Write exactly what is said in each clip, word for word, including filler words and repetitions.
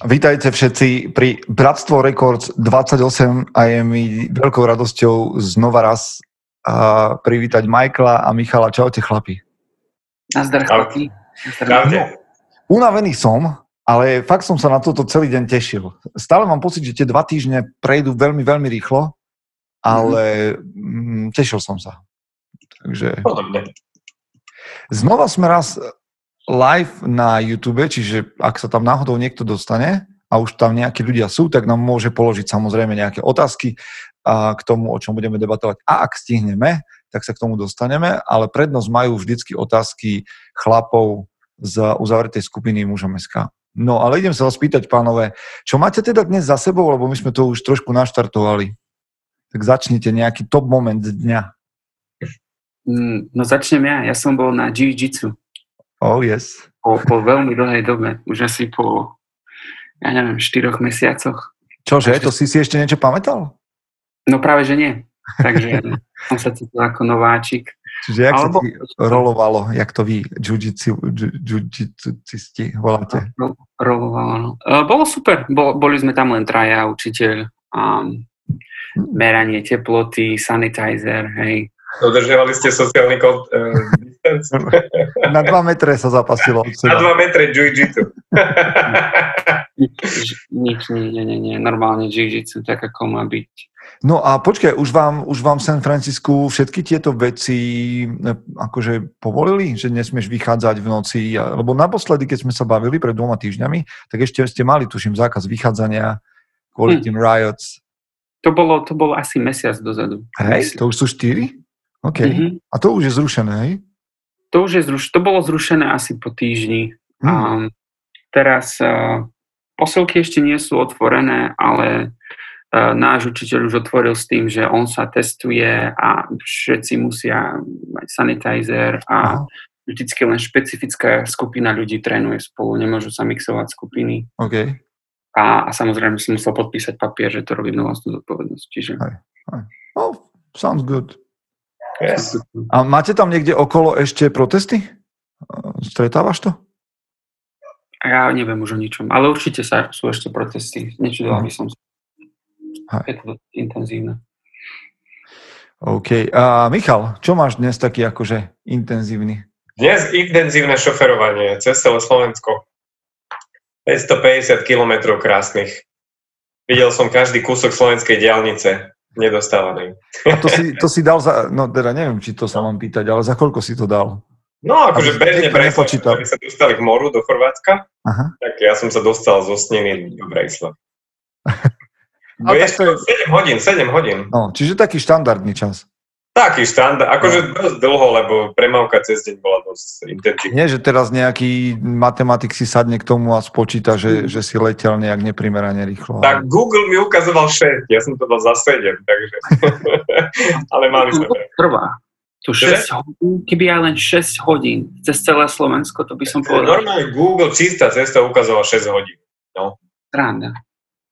Vítajte všetci pri Bratstvo Records dvadsaťosem a je mi veľkou radosťou znova raz a privítať Michaela a Michala. Čaute, chlapi. Nazdar, chlapi. Unavený som, ale fakt som sa na toto celý deň tešil. Stále mám pocit, že tie dva týždne prejdú veľmi, veľmi rýchlo, ale mm. tešil som sa. Takže... Podobne. Znova sme raz... live na YouTube, čiže ak sa tam náhodou niekto dostane a už tam nejakí ľudia sú, tak nám môže položiť samozrejme nejaké otázky a k tomu, o čom budeme debatovať. A ak stihneme, tak sa k tomu dostaneme, ale prednosť majú vždycky otázky chlapov z uzavretej skupiny mužom bodka es ká. No ale idem sa vás pýtať, pánové, čo máte teda dnes za sebou, lebo my sme to už trošku naštartovali. Tak začnite nejaký top moment dňa. No začnem ja. Ja som bol na Jiu Jitsu. Oh, yes. Po, po veľmi dlhej dobe, už asi po, ja neviem, štyroch mesiacoch. Čože, to si si ešte niečo pamätal? No práve, že nie. Takže som sa cítil ako nováčik. Čiže jak Alebo... sa ti rolovalo, jak to vy jiu-jitsuisti voláte? Rolovalo, no. Bolo super, Bo, boli sme tam len traja, učiteľ, um, meranie teploty, sanitizer, hej. Dodržiavali ste sociálny kont- uh, distance. Na dva metre sa zapasilo. Na dva metre jiu-jitsu. Nič, nie, nie, nie. Normálne jiu-jitsu, tak ako má byť. No a počkaj, už vám, už vám v San Francisku všetky tieto veci akože povolili? Že nesmieš vychádzať v noci? Lebo naposledy, keď sme sa bavili pred dvoma týždňami, tak ešte ste mali, tuším, zákaz vychádzania kvôli tým riots. To bolo, to bolo asi mesiac dozadu. Hej, to už sú štyri? OK. Mm-hmm. A to už je zrušené, hej? To už je zrušené. To bolo zrušené asi po týždni. Hmm. Um, teraz uh, posilky ešte nie sú otvorené, ale uh, náš učiteľ už otvoril s tým, že on sa testuje a všetci musia mať sanitizer a vždycky len špecifická skupina ľudí trénuje spolu. Nemôžu sa mixovať skupiny. OK. A, a samozrejme si musel podpísať papier, že to robím na vlastnú zodpovednosť. Čiže... Hej, hej. Oh, sounds good. Yes. A máte tam niekde okolo ešte protesty? Stretávaš to? Ja neviem už o ničom, ale určite sa sú ešte protesty. Nečudoval by som sa. Je to intenzívne. OK. A Michal, čo máš dnes taký akože intenzívny? Dnes intenzívne šoferovanie cez celé Slovensko. päťstopäťdesiat kilometrov krásnych. Videl som každý kúsok slovenskej diaľnice. Nedostávaný. A to si, to si dal za, no teda neviem, či to sa mám pýtať, ale za koľko si to dal? No akože bežne Bratislava, aby sa dostali k moru do Chorvátska, aha, tak ja som sa dostal zo Sniny do Bratislava. No je to sedem hodín. No, čiže taký štandardný čas. Taký štandard, akože dosť dlho, lebo premávka cez deň bola dosť intenzívna. Nie, že teraz nejaký matematik si sadne k tomu a spočíta, že, že si letel nejak neprimerane rýchlo. Tak Google mi ukazoval šesť, ja som to dal za sedem, takže... Ale mali sme... Trvá. Tu šesť hodín, keby aj len šesť hodín cez celé Slovensko, to by som povedal. Normálne Google čistá cesta ukazoval šesť hodín, no. Ráda.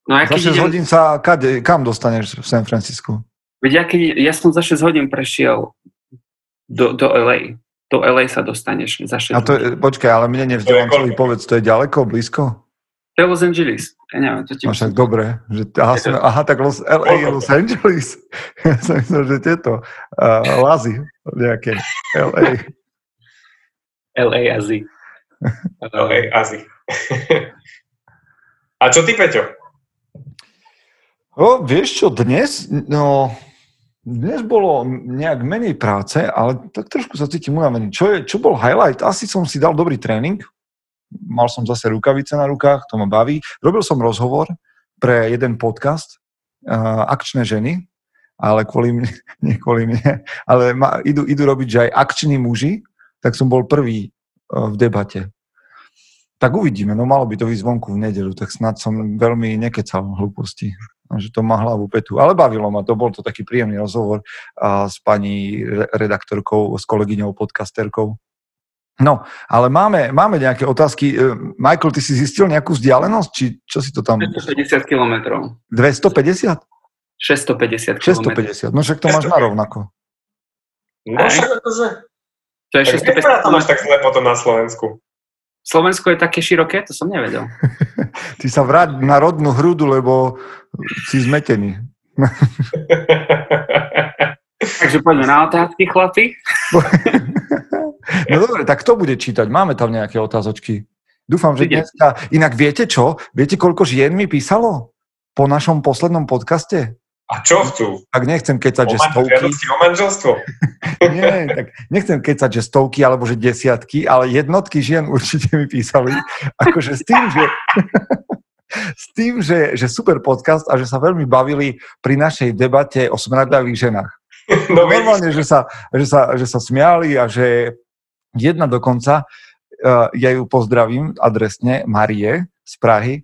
No, za šesť hodín sa kade, kam dostaneš v San Francisku? Veď ja, keď, ja som za šesť hodín prešiel do, do el ej. Do el ej sa dostaneš za šesť hodín. A to je, počkaj, ale mne nevzdelám celý povedz, to je ďaleko, blízko? To je Los Angeles. Ja neviem, to ti... No však dobre. Že, aha, som, aha, tak Los, el ej je Los Angeles. Ja som myslel, že tieto uh, lazy nejaké. el ej. el ej Azy. el ej Azy. A čo ty, Peťo? No, vieš čo, dnes... No... Dnes bolo nejak menej práce, ale tak trošku sa cítim unavený. Čo, je, čo bol highlight? Asi som si dal dobrý tréning. Mal som zase rukavice na rukách, to ma baví. Robil som rozhovor pre jeden podcast, uh, Akčné ženy, ale kvôli mne, nie kvôli mne, ale ma, idú, idú robiť, že aj akční muži, tak som bol prvý uh, v debate. Tak uvidíme, no malo by to ísť vonku v nedeľu, tak snad som veľmi nekecal hlúposti, že to má hlavu petu. Ale bavilo ma to, bol to taký príjemný rozhovor a, s pani redaktorkou, s kolegyňou podcasterkou. No, ale máme, máme nejaké otázky. Michael, ty si zistil nejakú vzdialenosť? Či čo si to tam... dvestopäťdesiat kilometrov. dvestopäťdesiat? šesťstopäťdesiat kilometrov. šesťstopäťdesiat, no však to šesťstopäťdesiat. Máš narovnako. No však akože... To je tak šesťstopäťdesiat. Vypadá to máš tak zle potom na Slovensku. Slovensko je také široké? To som nevedel. Ty sa vráť na rodnú hrudu, lebo si zmetený. Takže poďme na otázky, chlapi. No dobre, tak kto bude čítať? Máme tam nejaké otázočky. Dúfam, že dneska... Inak viete čo? Viete, koľko žien mi písalo po našom poslednom podcaste? A čo chcú? Tak nechcem kecať, že stovky. Žiadosti o manželstvo. Nie, tak nechcem kecať, že stovky alebo že desiatky, ale jednotky žien určite mi písali. Akože s tým, že... s tým, že, že super podcast a že sa veľmi bavili pri našej debate o smradľavých ženách. No, normálne, že sa, že, sa, že sa smiali a že jedna dokonca, uh, ja ju pozdravím adresne, Marie z Prahy,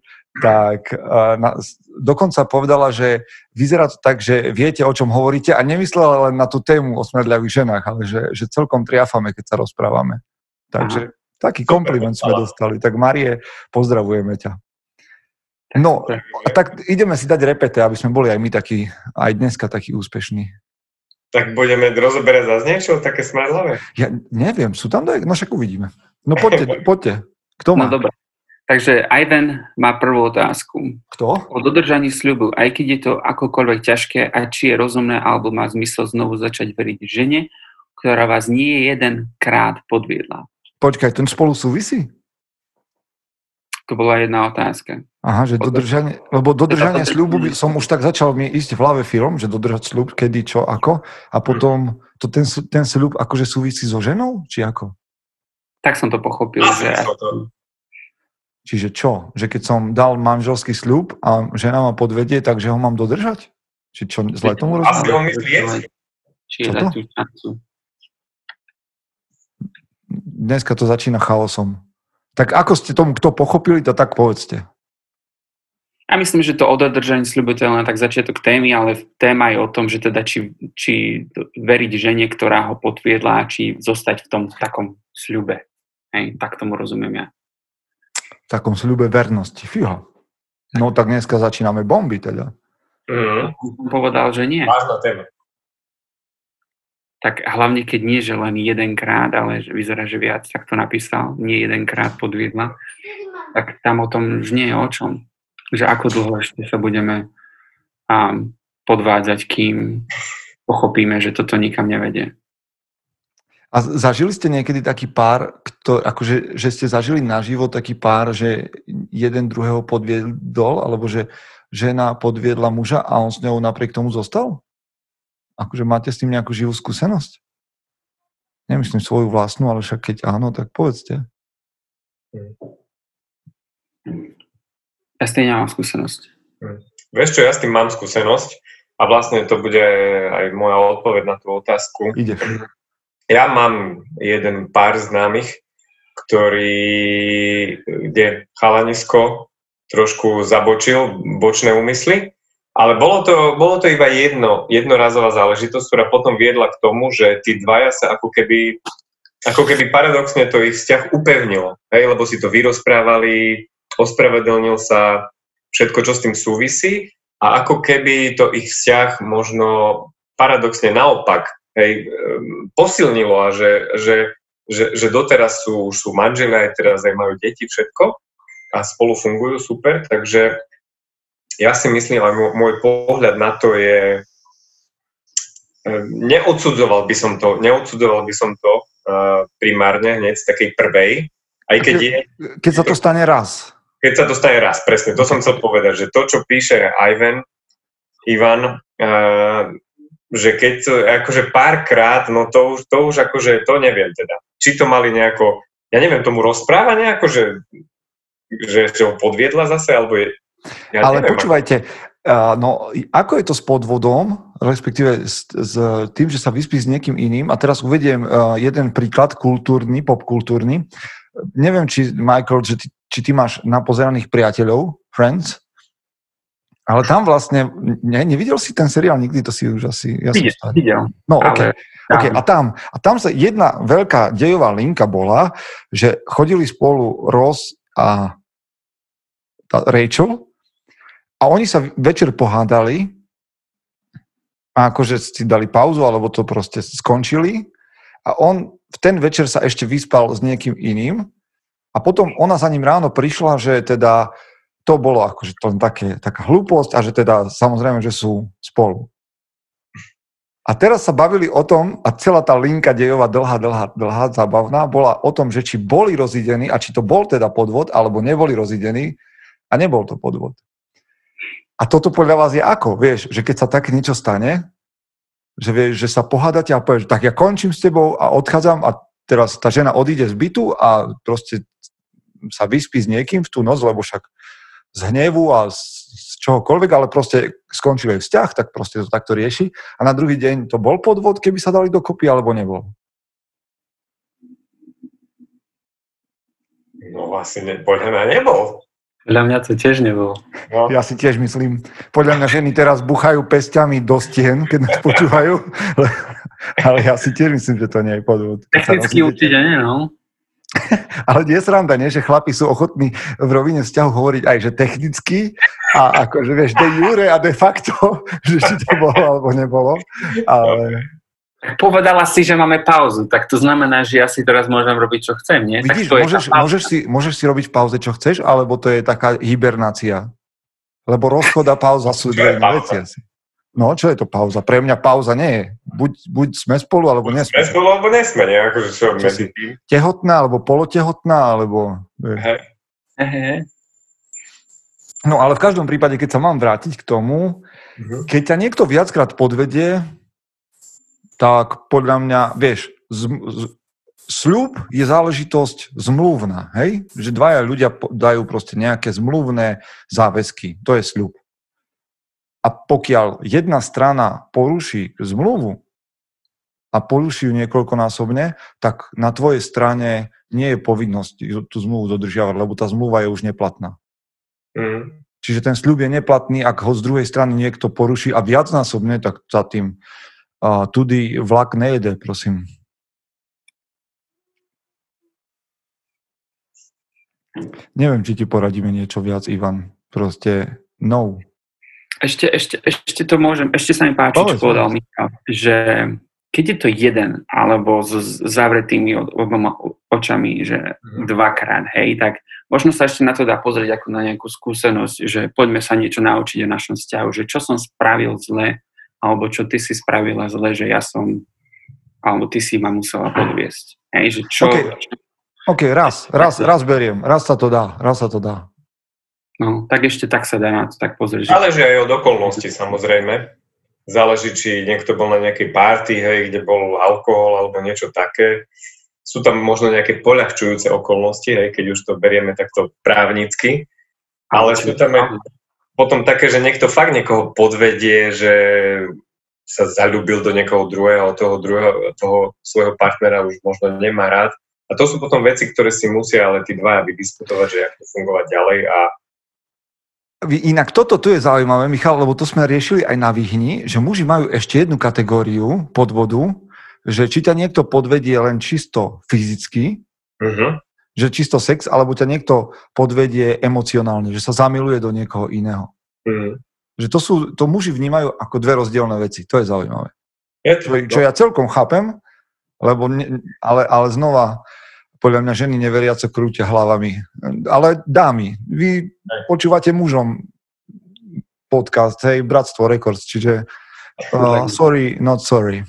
tak uh, na, dokonca povedala, že vyzerá to tak, že viete, o čom hovoríte a nemyslela len na tú tému o smradľavých ženách, ale že, že celkom triafame, keď sa rozprávame. Takže aha, taký kompliment sme dostali. Tak Marie, pozdravujeme ťa. No, tak ideme si dať repete, aby sme boli aj my takí, aj dneska takí úspešní. Tak budeme rozoberať zás niečo také smradlavé? Ja neviem, sú tam daj... No však uvidíme. No poďte, poďte. Kto má? No dobre. Takže Ivan má prvú otázku. Kto? O dodržaní sľubu, aj keď je to akokoľvek ťažké, a či je rozumné, alebo má zmysel znovu začať veriť žene, ktorá vás nie jeden krát podviedla. Počkaj, ten spolu súvisí? To bola jedna otázka. Aha, že dodržanie, lebo dodržanie sľubu som už tak začal mi ísť v hlave film, že dodržať sľub, kedy, čo, ako a potom to ten, ten sľub akože súvisí so ženou, či ako? Tak som to pochopil, že... Čiže čo? Že keď som dal manželský sľub a žena ma podvedie, takže ho mám dodržať? Či čo, zle tomu rozumiem? Asi ho myslí jesť. Či je za tú šancu. Dneska to začína chaosom. Tak ako ste tomu kto pochopili, to tak povedzte. Ja myslím, že to o dodržaní sľubu je len tak začiatok témy, ale téma je o tom, že teda či, či veriť žene, ktorá ho podviedla, či zostať v tom takom sľube. Hej, tak tomu rozumiem ja. V takom sľube vernosti. Fíha. No tak dneska začíname bomby teda. Mm-hmm. Povedal, že nie. Vážna téma. Tak hlavne, keď nie, že len jedenkrát, ale že vyzerá, že viac, tak to napísal, nie jedenkrát podviedla, tak tam o tom už nie je o čom. Že ako dlho ešte sa budeme um, podvádzať, kým pochopíme, že toto nikam nevedie. A zažili ste niekedy taký pár, kto, akože, že ste zažili naživo taký pár, že jeden druhého podviedol, alebo že žena podviedla muža a on s ňou napriek tomu zostal? Akože máte s tým nejakú živú skúsenosť? Nemyslím svoju vlastnú, ale však keď áno, tak povedzte. Ja s tým nemám skúsenosť. Hm. Vieš čo, ja s tým mám skúsenosť a vlastne to bude aj moja odpoveď na tú otázku. Ide. Ja mám jeden pár známych, ktorý, kde chalanisko trošku zabočil bočné úmysly. Ale bolo to, bolo to iba jedno, jednorazová záležitosť, ktorá potom viedla k tomu, že tí dvaja sa ako keby, ako keby paradoxne to ich vzťah upevnilo. Hej? Lebo si to vyrozprávali, ospravedlnil sa všetko, čo s tým súvisí a ako keby to ich vzťah možno paradoxne naopak hej, posilnilo a že, že, že, že doteraz sú, sú manželia, aj teraz aj majú deti, všetko a spolu fungujú super, takže ja si myslím, ale môj pohľad na to je, neodsudzoval by som to, neodsudzoval by som to uh, primárne hneď z takej prvej, aj keď je... Keď sa to stane raz. Keď sa to stane raz, presne, to som chcel povedať, že to, čo píše Ivan, Ivan, uh, že keď akože párkrát, no to už, to už akože, to neviem teda, či to mali nejako, ja neviem, tomu rozpráva nejako, že, že, že ho podviedla zase, alebo je... Ja ale neviem. Počúvajte, uh, no ako je to s podvodom, respektíve s, s tým, že sa vyspí s niekým iným a teraz uvediem uh, jeden príklad kultúrny, popkultúrny. Neviem, či Michael, že ty, či ty máš napozeraných priateľov, Friends, ale tam vlastne, ne, nevidel si ten seriál nikdy, to si už asi... Ja videl, som videl. No, ale, okay. Okay. A, tam, a tam sa jedna veľká dejová linka bola, že chodili spolu Ross a Rachel a oni sa večer pohádali a akože si dali pauzu alebo to proste skončili a on v ten večer sa ešte vyspal s niekým iným A potom ona za ním ráno prišla, že teda to bolo akože to také, taká hlúposť a že teda samozrejme, že sú spolu. A teraz sa bavili o tom, a celá tá linka dejová dlhá, dlhá, dlhá, zábavná, bola o tom, že či boli rozidení a či to bol teda podvod, alebo neboli rozidení a nebol to podvod. A toto podľa vás je ako? Vieš, že keď sa také niečo stane, že vieš, že sa pohádate a povieš, tak ja končím s tebou a odchádzam a teraz tá žena odíde z bytu a proste sa vyspí s niekým v tú noc, lebo však z hnevu a z čohokoľvek, ale proste skončil aj vzťah, tak proste to takto rieši. A na druhý deň to bol podvod, keby sa dali dokopy, alebo nebol? No asi ne, podľa mňa nebol. Podľa mňa to tiež nebol. No. Ja si tiež myslím. Podľa mňa ženy teraz buchajú pesťami do stien, keď nás počúvajú. Ale ja si tiež myslím, že to nie je podvod. Technicky určite nie, no. Ale nie je sranda, nie? Že chlapi sú ochotní v rovine vzťahu hovoriť aj, že technicky a akože vieš, de jure a de facto, že či to bolo alebo nebolo. Ale... Povedala si, že máme pauzu, tak to znamená, že ja si teraz môžem robiť, čo chcem, nie? Vidíš, tak to môžeš, je môžeš, si, môžeš si robiť v pauze, čo chceš, alebo to je taká hibernácia? Lebo rozchod a pauza sú dve veci asi. No, čo je to pauza? Pre mňa pauza nie je. Buď, buď sme spolu, alebo nesme. Sme spolu, alebo nesme, nie? Akože čo, čo medzi tým? Tehotná, alebo polotehotná, alebo... Hej. Hej. No, ale v každom prípade, keď sa mám vrátiť k tomu, uh-huh. keď ťa niekto viackrát podvedie, tak podľa mňa, vieš, z, z, sľub je záležitosť zmluvná, hej? Že dvaja ľudia dajú proste nejaké zmluvné záväzky. To je sľub. A pokiaľ jedna strana poruší zmluvu a poruší ju niekoľkonásobne, tak na tvojej strane nie je povinnosť tú zmluvu dodržiavať, lebo tá zmluva je už neplatná. Mm. Čiže ten sľub je neplatný, ak ho z druhej strany niekto poruší a viacnásobne, tak za tým uh, tudy vlak nejede, prosím. Neviem, či ti poradíme niečo viac, Ivan. Proste no. Ešte, ešte, ešte to môžem, ešte sa mi páči, čo povedal Michael, že keď je to jeden, alebo s zavretými oboma očami, že dvakrát, hej, tak možno sa ešte na to dá pozrieť ako na nejakú skúsenosť, že poďme sa niečo naučiť o našom vzťahu, že čo som spravil zle, alebo čo ty si spravila zle, že ja som, alebo ty si ma musela podviesť, hej, že čo... OK, okay raz, raz, raz beriem, raz sa to dá, raz sa to dá. No, tak ešte tak sa dá na to tak pozrieť. Záleží aj od okolností, samozrejme. Záleží, či niekto bol na nejakej party, hej, kde bol alkohol alebo niečo také. Sú tam možno nejaké poľahčujúce okolnosti, hej, keď už to berieme takto právnicky. Ale sú tam aj potom také, že niekto fakt niekoho podvedie, že sa zaľúbil do niekoho druhého, toho druhého, toho svojho partnera už možno nemá rád. A to sú potom veci, ktoré si musia ale tí dvaja vydiskutovať, že ako fungovať ďalej a inak toto tu je zaujímavé, Michal, lebo to sme riešili aj na Vyhni, že muži majú ešte jednu kategóriu podvodu, že či ťa niekto podvedie len čisto fyzicky, uh-huh. že čisto sex, alebo ťa niekto podvedie emocionálne, že sa zamiluje do niekoho iného. Uh-huh. Že to sú, to muži vnímajú ako dve rozdielne veci, to je zaujímavé. Je to, čo, čo ja celkom chápem, lebo ne, ale, ale znova... Podľa mňa ženy neveriaco krútia hlavami. Ale dámy, vy počúvate mužom podcast, hej, Bratstvo Records, čiže uh, sorry, not sorry.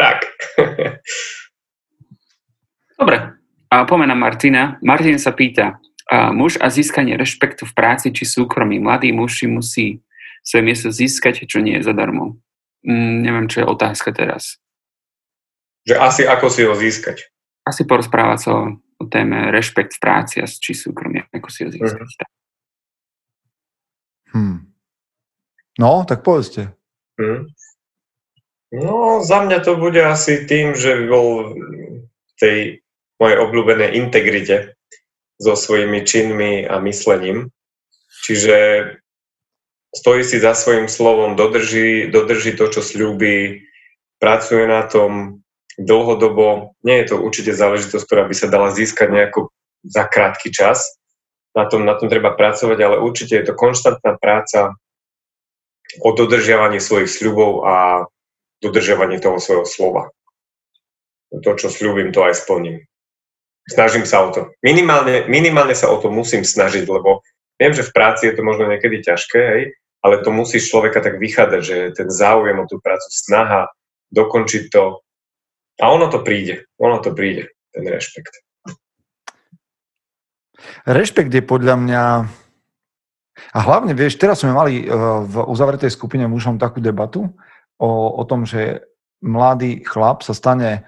Tak. Dobre, a pomená Martina. Martin sa pýta, a muž a získanie rešpektu v práci či súkromí. Mladý muž si musí svoje miesto získať, čo nie je zadarmo. Mm, neviem, čo je otázka teraz. Že asi ako si ho získať. Asi porozprávať sa o, o téme rešpekt v práci a či súkromie, ako si ho získať. Hmm. No, tak povedzte. Hmm. No, za mňa to bude asi tým, že bol v tej mojej obľúbenej integrite so svojimi činmi a myslením. Čiže stojí si za svojím slovom, dodrží, dodrží to, čo sľúbi, pracuje na tom, dlhodobo, nie je to určite záležitosť, ktorá by sa dala získať nejako za krátky čas. Na tom, na tom treba pracovať, ale určite je to konštantná práca o dodržiavaní svojich sľubov a dodržiavaní toho svojho slova. To, čo sľubím, to aj splním. Snažím sa o to. Minimálne, minimálne sa o to musím snažiť, lebo viem, že v práci je to možno niekedy ťažké, hej, ale to musíš človeka tak vychádzať, že ten záujem o tú prácu, snaha dokončiť to. A ono to príde. Ono to príde, ten rešpekt. Rešpekt je podľa mňa... A hlavne, vieš, teraz sme mali v uzavretej skupine mužom takú debatu o, o tom, že mladý chlap sa stane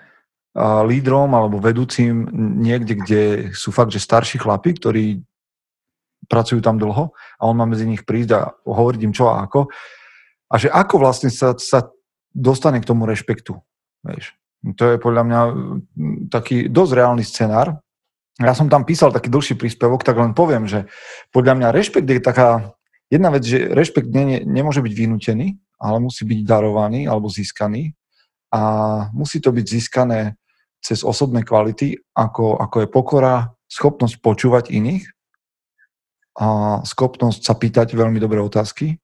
lídrom alebo vedúcim niekde, kde sú fakt, že starší chlapi, ktorí pracujú tam dlho a on má medzi nich prísť a hovoriť im čo a ako. A že ako vlastne sa, sa dostane k tomu rešpektu. Vieš. To je podľa mňa taký dosť reálny scenár. Ja som tam písal taký dlhší príspevok, tak len poviem, že podľa mňa rešpekt je taká... Jedna vec, že rešpekt nie, nemôže byť vynútený, ale musí byť darovaný alebo získaný. A musí to byť získané cez osobné kvality, ako, ako je pokora, schopnosť počúvať iných, a schopnosť sa pýtať veľmi dobré otázky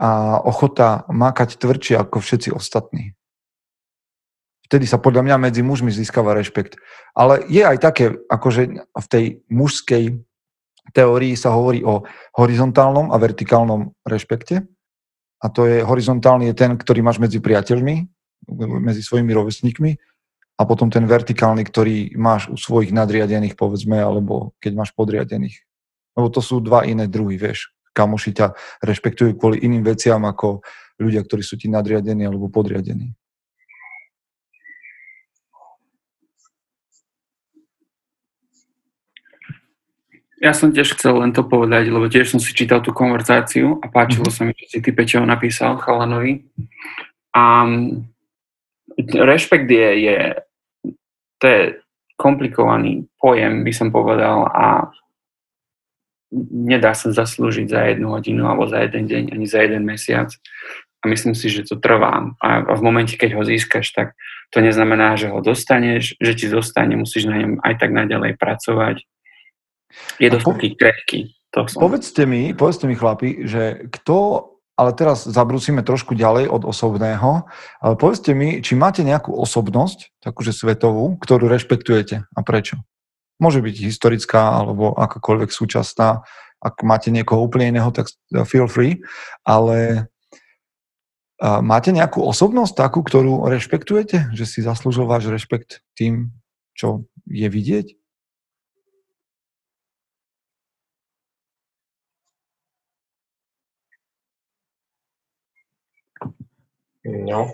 a ochota mákať tvrdšie ako všetci ostatní. Vtedy sa podľa mňa medzi mužmi získava rešpekt. Ale je aj také, akože v tej mužskej teórii sa hovorí o horizontálnom a vertikálnom rešpekte. A to je, horizontálny je ten, ktorý máš medzi priateľmi, medzi svojimi rovesníkmi, a potom ten vertikálny, ktorý máš u svojich nadriadených, povedzme, alebo keď máš podriadených. Lebo to sú dva iné druhy, vieš. Kamoši ťa rešpektujú kvôli iným veciam ako ľudia, ktorí sú ti nadriadení alebo podriadení. Ja som tiež chcel len to povedať, lebo tiež som si čítal tú konverzáciu a páčilo sa mi, čo si ty, Peťo, napísal chalanovi. A rešpekt je, je, to je komplikovaný pojem, by som povedal, a nedá sa zaslúžiť za jednu hodinu alebo za jeden deň, ani za jeden mesiac. A myslím si, že to trvá. A v momente, keď ho získaš, tak to neznamená, že ho dostaneš, že ti zostane, musíš na ňom aj tak naďalej pracovať. Je dosť po, krehký. To som... Povedzte mi, povedzte mi, chlapi, že kto, ale teraz zabrúsime trošku ďalej od osobného, ale povedzte mi, či máte nejakú osobnosť, takúže svetovú, ktorú rešpektujete a prečo? Môže byť historická alebo akákoľvek súčasná. Ak máte niekoho úplne iného, tak feel free, ale máte nejakú osobnosť takú, ktorú rešpektujete? Že si zaslúžil váš rešpekt tým, čo je vidieť? No.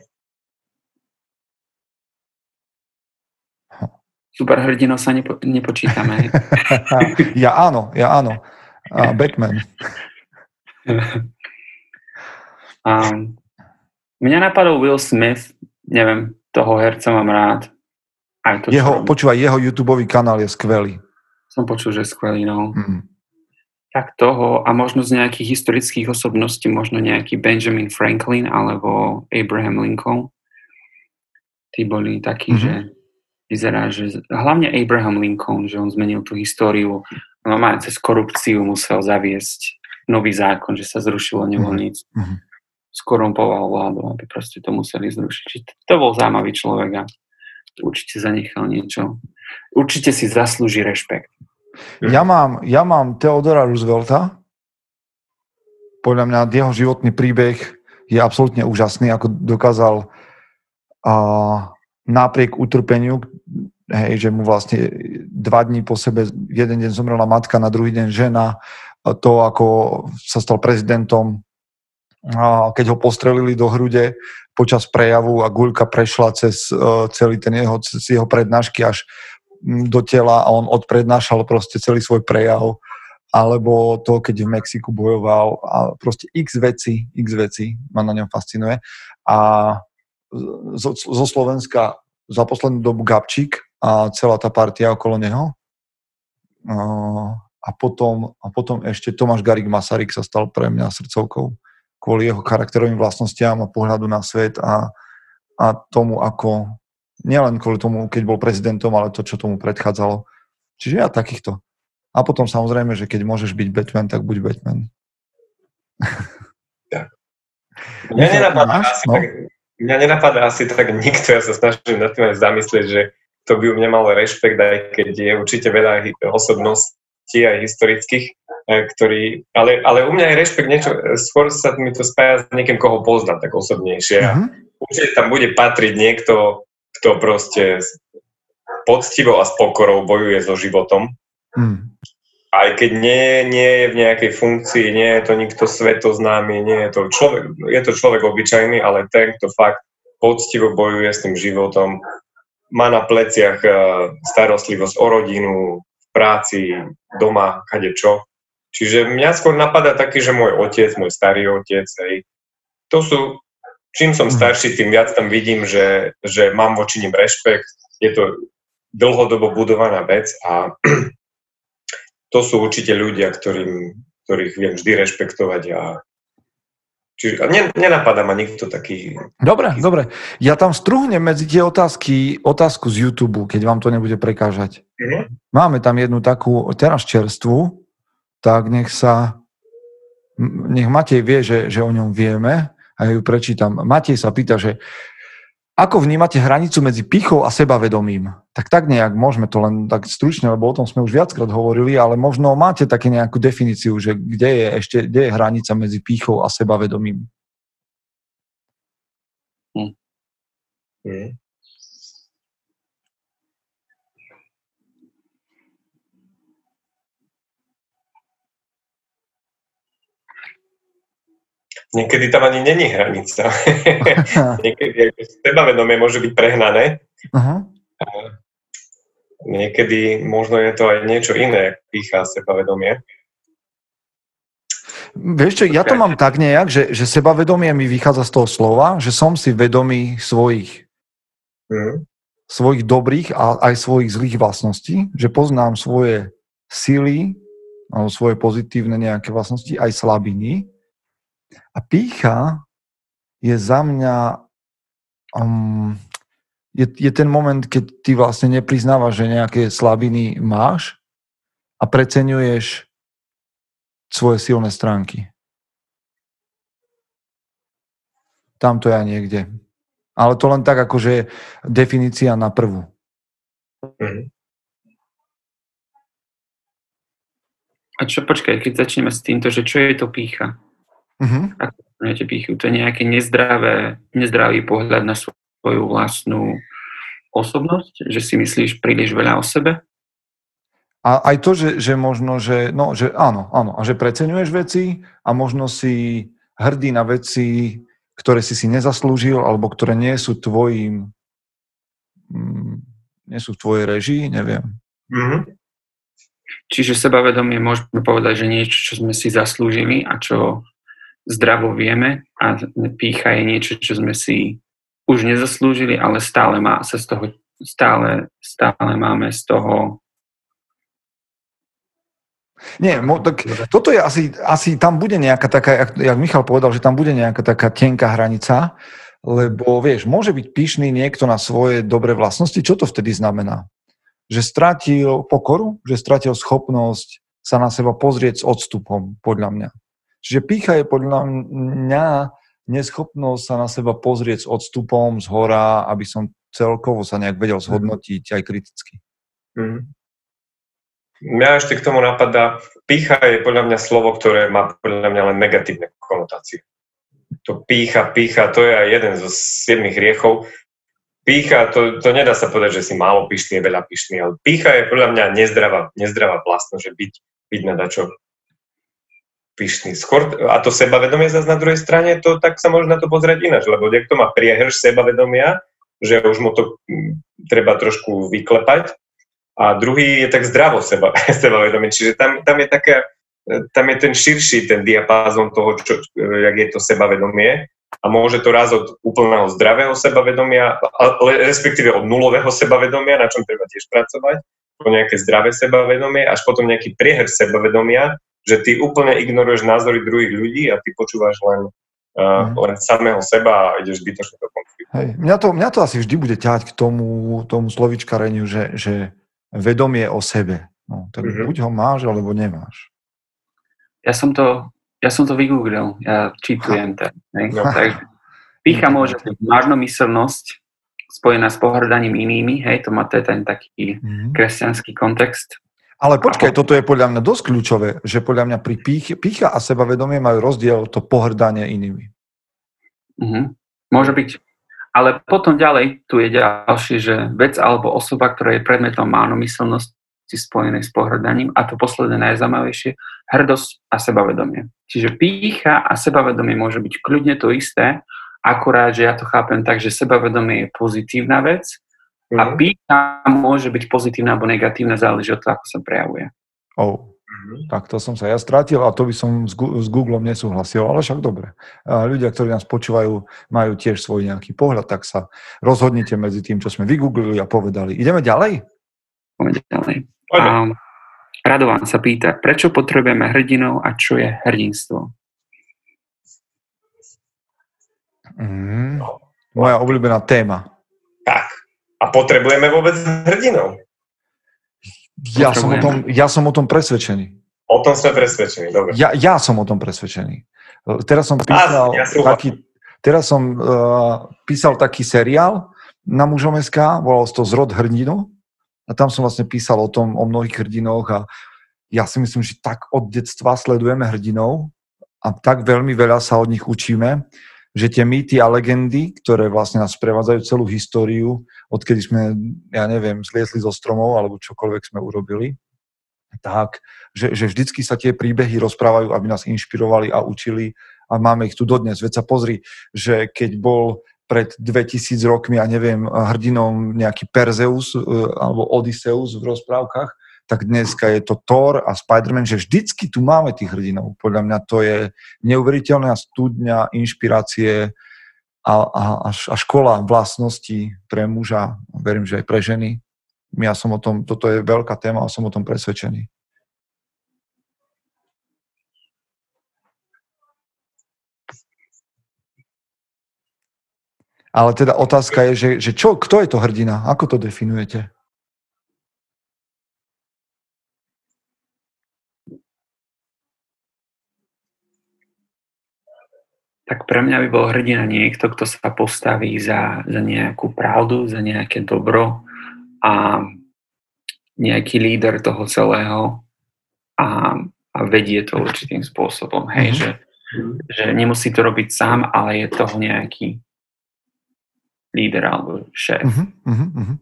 Super hrdino sa nepo, nepočítame. ja áno, ja áno. A Batman. A mňa napadol Will Smith, neviem, toho herca mám rád. Aj to, jeho, počúvaj, jeho YouTube-ový kanál je skvelý. Som počul, že je skvelý, no. Mm. Tak toho a možno z nejakých historických osobností, možno nejaký Benjamin Franklin alebo Abraham Lincoln. Tí boli takí, mm-hmm. že vyzerá, že hlavne Abraham Lincoln, že on zmenil tú históriu. No má cez korupciu musel zaviesť nový zákon, že sa zrušilo nevoľníctvo. Mm-hmm. Skorumpoval vládu, aby proste to museli zrušiť. To bol zaujímavý človek a určite zanechal niečo. Určite si zaslúži rešpekt. Ja mám, ja mám Theodora Roosevelta. Podľa mňa jeho životný príbeh je absolútne úžasný, ako dokázal a, napriek utrpeniu, hej, že mu vlastne dva dní po sebe, jeden deň zomrela matka, na druhý deň žena, to ako sa stal prezidentom, a, keď ho postrelili do hrude počas prejavu a guľka prešla cez uh, celý ten jeho, cez jeho prednášky až do tela a on odprednášal proste celý svoj prejav, alebo to, keď v Mexiku bojoval a proste x veci, x veci ma na ňom fascinuje. A zo, zo Slovenska za poslednú dobu Gabčík a celá tá partia okolo neho. A potom, a potom ešte Tomáš Garik Masaryk sa stal pre mňa srdcovkou kvôli jeho charakterovým vlastnostiam a pohľadu na svet a, a tomu, ako nielen kvôli tomu, keď bol prezidentom, ale to, čo tomu predchádzalo. Čiže ja takýchto. A potom samozrejme, že keď môžeš byť Batman, tak buď Batman. Tak. Mňa, nenapadá asi, no? tak, mňa nenapadá asi tak nikto. Ja sa snažím nad tým aj zamyslieť, že to by u mňa mal rešpekt, aj keď je určite veľa osobností aj historických, ktorí, ale, ale u mňa je rešpekt niečo, skôr sa mi to spája s niekým, koho poznám tak osobnejšie. Uh-huh. Určite tam bude patriť niekto, kto proste poctivo a s pokorou bojuje so životom. Uh-huh. Aj keď nie, nie je v nejakej funkcii, nie je to nikto svetoznámy, nie je to človek, je to človek obyčajný, ale ten, kto fakt poctivo bojuje s tým životom, má na pleciach starostlivosť o rodinu, v práci, doma, kadečo. Čiže mňa skôr napadá taký, že môj otec, môj starý otec, hej, to sú, čím som starší, tým viac tam vidím, že, že mám voči nim rešpekt, je to dlhodobo budovaná vec a to sú určite ľudia, ktorým, ktorých viem vždy rešpektovať a čiže nenapadá ma nikto taký... Dobre, taký... dobre. Ja tam strúhnem medzi tie otázky, otázku z YouTube, keď vám to nebude prekážať. Mm-hmm. Máme tam jednu takú teraz čerstvu, tak nech sa... Nech Matej vie, že, že o ňom vieme a ja ju prečítam. Matej sa pýta, že ako vnímate hranicu medzi pýchou a sebavedomím? Tak tak nejak môžeme to len tak stručne, lebo o tom sme už viackrát hovorili, ale možno máte také nejakú definíciu, že kde je ešte kde je hranica medzi pýchou a sebavedomím? Hm. Hm. Niekedy tam ani není hranica. Niekedy sebavedomie môže byť prehnané. Uh-huh. A niekedy možno je to aj niečo iné, pýcha sebavedomie. Vieš čo, ja to mám tak nejak, že, že sebavedomie mi vychádza z toho slova, že som si vedomý svojich uh-huh. svojich dobrých a aj svojich zlých vlastností, že poznám svoje sily, alebo svoje pozitívne nejaké vlastnosti, aj slabiny. A pýcha je za mňa um, je, je ten moment, keď ty vlastne nepriznávaš, že nejaké slabiny máš a preceňuješ svoje silné stránky. Tam to je niekde. Ale to len tak, akože definícia na prvú. Mhm. A čo, počkaj, keď začneme s týmto, že čo je to pýcha? Uh-huh. Ako vnímate pýchu? To je nejaký nezdravé, nezdravý pohľad na svoju vlastnú osobnosť, že si myslíš príliš veľa o sebe? A aj to, že, že možno, že, no, že áno, áno, a že preceňuješ veci a možno si hrdý na veci, ktoré si si nezaslúžil alebo ktoré nie sú tvojim, nie sú v tvojej režii, neviem. Uh-huh. Čiže sebavedomie môžeme povedať, že niečo, čo sme si zaslúžili a čo zdravo vieme a pýcha je niečo, čo sme si už nezaslúžili, ale stále má sa z toho, stále, stále máme z toho... Nie, mo, tak toto je asi, asi tam bude nejaká taká, jak, jak Michal povedal, že tam bude nejaká taká tenká hranica, lebo vieš, môže byť pyšný niekto na svoje dobré vlastnosti, čo to vtedy znamená? Že stratil pokoru, že stratil schopnosť sa na seba pozrieť s odstupom, podľa mňa. Čiže pýcha je podľa mňa neschopnosť sa na seba pozrieť s odstupom zhora, aby som celkovo sa nejak vedel zhodnotiť aj kriticky. Mm. Mňa ešte k tomu napadá, pýcha je podľa mňa slovo, ktoré má podľa mňa len negatívne konotácie. To pýcha, pýcha, to je aj jeden zo siedmých hriechov. Pýcha, to, to nedá sa povedať, že si málo pyšný, veľa pyšný, ale pýcha je podľa mňa nezdravá, nezdravá vlastnosť, že byť, byť na dačo pyšný. Skôr, a to sebavedomie zase na druhej strane, to tak sa môže na to pozrieť ináč, lebo niekto má priehrš sebavedomia, že už mu to treba trošku vyklepať a druhý je tak zdravo seba, sebavedomie, čiže tam, tam je taká, tam je ten širší ten diapázon toho, čo, jak je to sebavedomie a môže to raz od úplného zdravého sebavedomia, ale respektíve od nulového sebavedomia, na čom treba tiež pracovať, po nejaké zdravé sebavedomie, až potom nejaký priehrš sebavedomia, že ty úplne ignoruješ názory druhých ľudí a ty počúvaš len, uh, len samého seba a ideš zbytočne do konfliktu. Hej, mňa, to, mňa to asi vždy bude ťahať k tomu, tomu slovíčkareniu, že, že vedomie o sebe. No, tak mm-hmm. buď ho máš, alebo nemáš. Ja som to, ja som to vygooglil, ja čítujem to. No. Takže pýcha môže byť marnomyselnosť, spojená s pohrdaním inými, hej, to má to je ten taký mm-hmm. kresťanský kontext. Ale počkaj, toto je podľa mňa dosť kľúčové, že podľa mňa pri píche, pícha a sebavedomie majú rozdiel to pohrdanie inými. Mm-hmm. Môže byť. Ale potom ďalej, tu je ďalší, že vec alebo osoba, ktorá je predmetom mánomyselnosti spojenej s pohrdaním a to posledné najzaujímavejšie, hrdosť a sebavedomie. Čiže pícha a sebavedomie môže byť kľudne to isté, akurát, že ja to chápem tak, že sebavedomie je pozitívna vec mm. a pýcha môže byť pozitívna alebo negatívna, záleží od toho, ako sa prejavuje. Oh. Mm. Tak to som sa ja stratil a to by som s Googlom nesúhlasil, ale však dobre. Ľudia, ktorí nás počúvajú, majú tiež svoj nejaký pohľad, tak sa rozhodnite medzi tým, čo sme vygooglili a povedali. Ideme ďalej? Ideme ďalej. Um, Radovan sa pýta, prečo potrebujeme hrdinov a čo je hrdinstvo? Mm, moja obľúbená téma. Tak. A potrebujeme vôbec hrdinov? Ja som, o tom, ja som o tom presvedčený. O tom sme presvedčení, dobre. Ja, ja som o tom presvedčený. Teraz som písal ja taký, teraz som, uh, písal taký seriál na mužom bodka es ká, volal to Zrod hrdinov a tam som vlastne písal o tom, o mnohých hrdinoch a ja si myslím, že tak od detstva sledujeme hrdinov a tak veľmi veľa sa od nich učíme, že tie mýty a legendy, ktoré vlastne nás prevádzajú celú históriu, odkedy sme, ja neviem, zliezli zo stromov alebo čokoľvek sme urobili, tak, že, že vždycky sa tie príbehy rozprávajú, aby nás inšpirovali a učili a máme ich tu dodnes. Veď sa pozri, že keď bol pred dvetisíc rokmi, ja neviem, hrdinom nejaký Perzeus alebo Odysseus v rozprávkach, tak dneska je to Thor a Spider-Man, že vždycky tu máme tých hrdinov. Podľa mňa to je neuveriteľná studňa inšpirácie a, a, a škola vlastností pre muža, verím, že aj pre ženy. Ja som o tom, toto je veľká téma a som o tom presvedčený. Ale teda otázka je, že, že čo, kto je to hrdina? Ako to definujete? Tak pre mňa by bol hrdina niekto, kto sa postaví za, za nejakú pravdu, za nejaké dobro a nejaký líder toho celého a, a vedie to určitým spôsobom. Hej, mm-hmm. že, že nemusí to robiť sám, ale je toho nejaký líder alebo šéf. Mm-hmm, mm-hmm.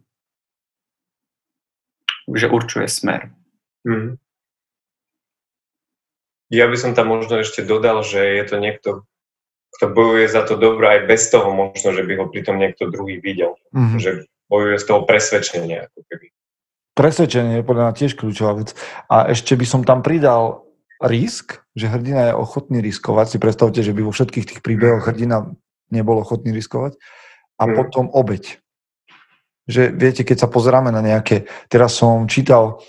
Že určuje smer. Mm-hmm. Ja by som tam možno ešte dodal, že je to niekto, kto bojuje za to dobro aj bez toho možno, že by ho pritom niekto druhý videl. Mm-hmm. Že bojuje z toho presvedčenia. Ako keby. Presvedčenie je podľa mňa tiež kľúčová vec. A ešte by som tam pridal risk, že hrdina je ochotný riskovať. Si predstavte, že by vo všetkých tých príbehoch hrdina nebol ochotný riskovať. A mm. potom obeť. Že viete, keď sa pozeráme na nejaké... Teraz som čítal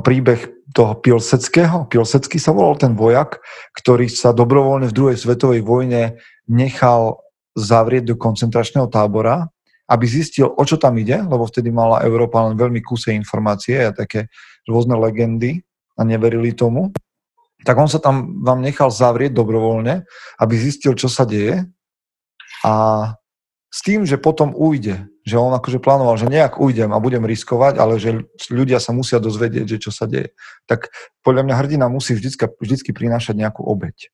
príbeh toho Pilseckého. Pilsecký sa volal ten vojak, ktorý sa dobrovoľne v druhej svetovej vojne nechal zavrieť do koncentračného tábora, aby zistil, o čo tam ide, lebo vtedy mala Európa len veľmi kúsej informácie a také rôzne legendy a neverili tomu. Tak on sa tam vám nechal zavrieť dobrovoľne, aby zistil, čo sa deje a s tým, že potom ujde. Že on akože plánoval, že nejak ujdem a budem riskovať, ale že ľudia sa musia dozvedieť, že čo sa deje. Tak podľa mňa hrdina musí vždycky, vždycky prinášať nejakú obeť.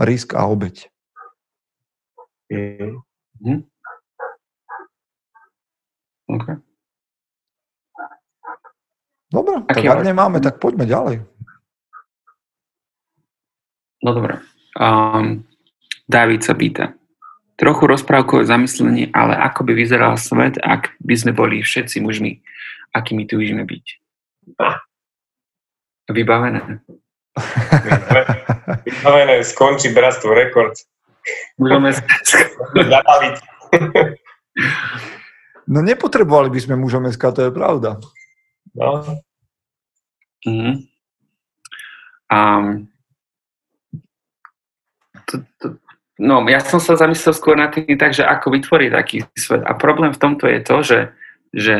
Risk a obeť. Mm-hmm. Okay. Dobre, tak ak nemáme, tak poďme ďalej. No dobré. Um, Dávid sa pýta. Trochu rozprávkové zamyslenie, ale ako by vyzeral svet, ak by sme boli všetci mužmi, akými túžime byť? Vybavené. Vybavené, skončí Bratstvo Records. Môžeme zabaviť. No nepotrebovali by sme mužom bodka es ká, to je pravda. No. Mm-hmm. Um, to, to, No, ja som sa zamyslel skôr na tým tak, že ako vytvoriť taký svet. A problém v tomto je to, že, že,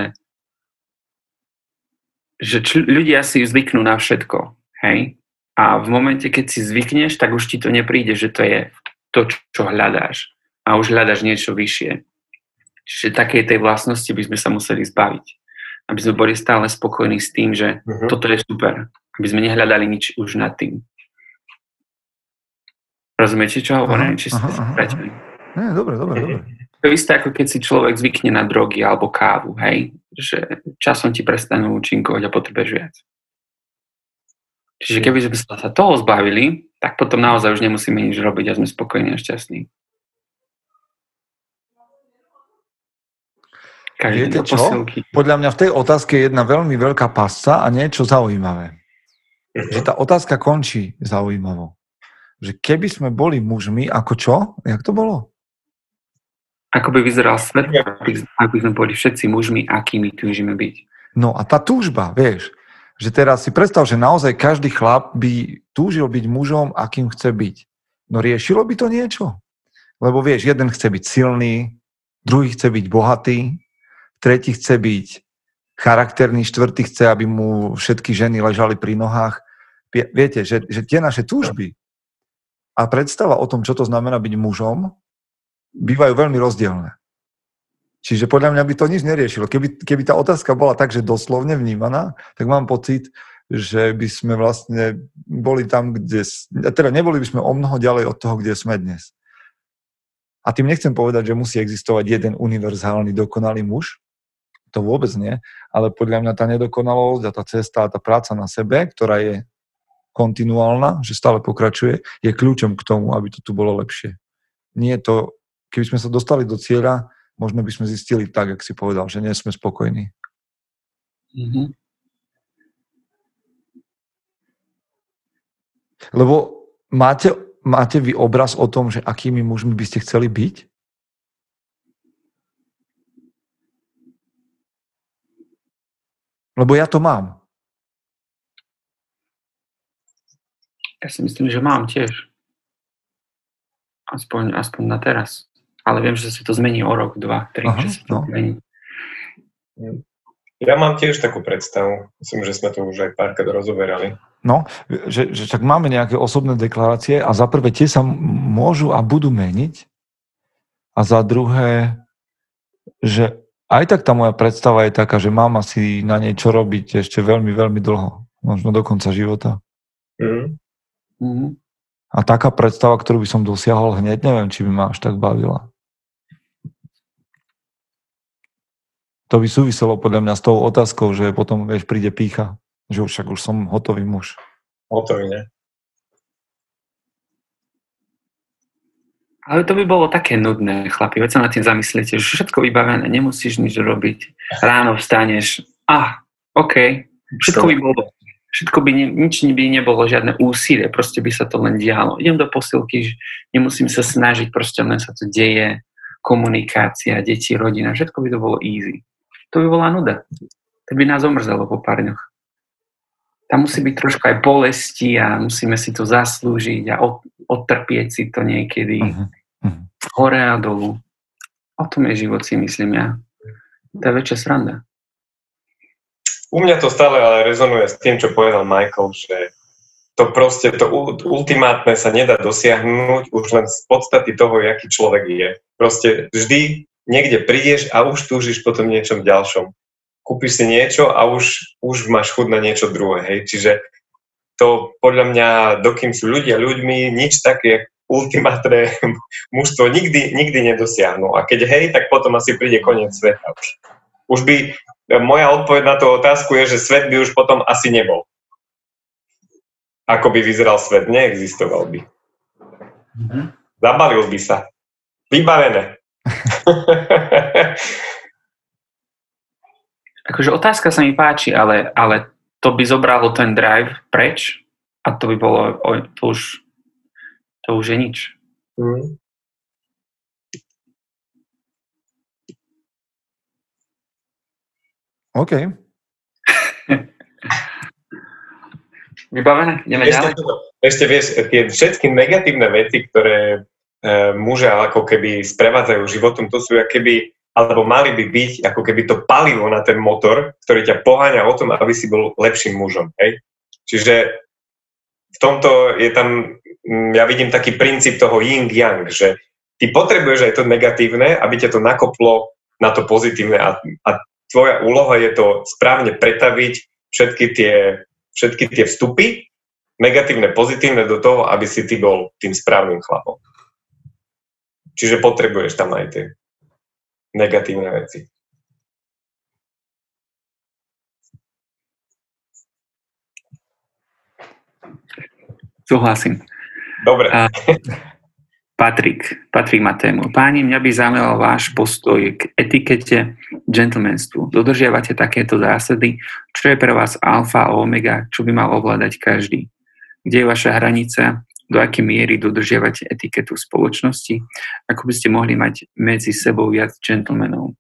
že čl- ľudia si zvyknú na všetko. Hej? A v momente, keď si zvykneš, tak už ti to nepríde, že to je to, čo hľadáš. A už hľadáš niečo vyššie. že takej tej vlastnosti by sme sa museli zbaviť. Aby sme boli stále spokojní s tým, že uh-huh. toto je super. Aby sme nehľadali nič už nad tým. Rozumiete, čo hovorím? Či ste si vrátili? Nie, dobre, dobre, dobre. To isté, ako keď si človek zvykne na drogy alebo kávu, hej? Že časom ti prestanú účinkovať a potrebuješ viac. Čiže keby sme sa toho zbavili, tak potom naozaj už nemusíme nič robiť a sme spokojní a šťastní. Každý viete čo? Podľa mňa v tej otázke je jedna veľmi veľká pasca a niečo zaujímavé. Mhm. Že tá otázka končí zaujímavo. Že keby sme boli mužmi, ako čo? Jak to bolo? Ako by vyzeral svet, ak by sme boli všetci mužmi, akými túžime byť. No a tá túžba, vieš, že teraz si predstav, že naozaj každý chlap by túžil byť mužom, akým chce byť. No riešilo by to niečo? Lebo vieš, jeden chce byť silný, druhý chce byť bohatý, tretí chce byť charakterný, štvrtý chce, aby mu všetky ženy ležali pri nohách. Viete, že, že tie naše túžby a predstava o tom, čo to znamená byť mužom, bývajú veľmi rozdielne. Čiže podľa mňa by to nič neriešilo. Keby, keby tá otázka bola tak, že doslovne vnímaná, tak mám pocit, že by sme vlastne boli tam, kde... Teda neboli by sme o mnoho ďalej od toho, kde sme dnes. A tým nechcem povedať, že musí existovať jeden univerzálny, dokonalý muž. To vôbec nie. Ale podľa mňa tá nedokonalosť a tá cesta, tá práca na sebe, ktorá je kontinuálna, že stále pokračuje, je kľúčom k tomu, aby to tu bolo lepšie. Nie to, keby sme sa dostali do cieľa, možno by sme zistili tak, jak si povedal, že nie sme spokojní. Mm-hmm. Lebo máte, máte vy obraz o tom, že akými mužmi by ste chceli byť? Lebo ja to mám. Ja si myslím, že mám tiež. Aspoň, aspoň na teraz. Ale viem, že sa to zmení o rok, dva, tri, Aha, že sa to no. zmení. Ja mám tiež takú predstavu. Myslím, že sme to už aj párkrát rozoberali. No, že, že tak máme nejaké osobné deklarácie a za prvé tie sa môžu a budú meniť. A za druhé, že aj tak tá moja predstava je taká, že mám asi na nej čo robiť ešte veľmi, veľmi dlho. Možno do konca života. Mhm. Mm-hmm. A taká predstava, ktorú by som dosiahol hneď, neviem, či by ma až tak bavila. To by súviselo podľa mňa s tou otázkou, že potom, vieš, príde pýcha, že už, však už som hotový muž. Hotový, ne? Ale to by bolo také nudné, chlapi, veď sa nad tým zamyslíte, že všetko vybavené, nemusíš nič robiť, ráno vstaneš, ah, ok, všetko by bolo. Všetko by, ne, nič by nebolo, žiadne úsilie, proste by sa to len dialo. Idem do posilky, nemusím sa snažiť, proste len sa to deje, komunikácia, deti, rodina, všetko by to bolo easy. To by bola nuda. To by nás omrzelo po pár dňoch. Tam musí byť trošku aj bolesti a musíme si to zaslúžiť a odtrpieť si to niekedy hore a dolu. O tom je život, si myslím ja. To je väčšia sranda. U mňa to stále ale rezonuje s tým, čo povedal Michael, že to proste, to ultimátne sa nedá dosiahnuť už len z podstaty toho, aký človek je. Proste vždy niekde prídeš a už túžiš potom niečom ďalšom. Kúpiš si niečo a už, už máš chuť na niečo druhé, hej. Čiže to podľa mňa, dokým sú ľudia ľuďmi, nič také ultimátne mužstvo nikdy, nikdy nedosiahnu. A keď hej, tak potom asi príde koniec sveta už. Už by... Moja odpoveď na tú otázku je, že svet by už potom asi nebol. Ako by vyzeral svet? Neexistoval by. Mm-hmm. Zabalil by sa. Vybavené. Akože otázka sa mi páči, ale, ale to by zobralo ten drive preč a to by bolo, to už, to už je nič. Mm. OK. Vybavené? Ešte, ešte vieš, tie všetky negatívne veci, ktoré e, muža ako keby sprevádzajú životom, to sú ako keby, alebo mali by byť ako keby to palivo na ten motor, ktorý ťa poháňa o tom, aby si bol lepším mužom. Hej? Čiže v tomto je tam, ja vidím taký princíp toho yin-yang, že ty potrebuješ aj to negatívne, aby ťa to nakoplo na to pozitívne a, a tvoja úloha je to správne pretaviť všetky tie, všetky tie vstupy, negatívne, pozitívne do toho, aby si ty bol tým správnym chlapom. Čiže potrebuješ tam aj tie negatívne veci. Súhlasím. Dobre. A, Patrik, Patrik má tému. Páni, mňa by zaujímal váš postoj k etikete, gentlemanstvu. Dodržiavate takéto zásady? Čo je pre vás alfa a omega? Čo by mal ovládať každý? Kde je vaša hranica? Do akej miery dodržiavate etiketu spoločnosti? Ako by ste mohli mať medzi sebou viac gentlemanov?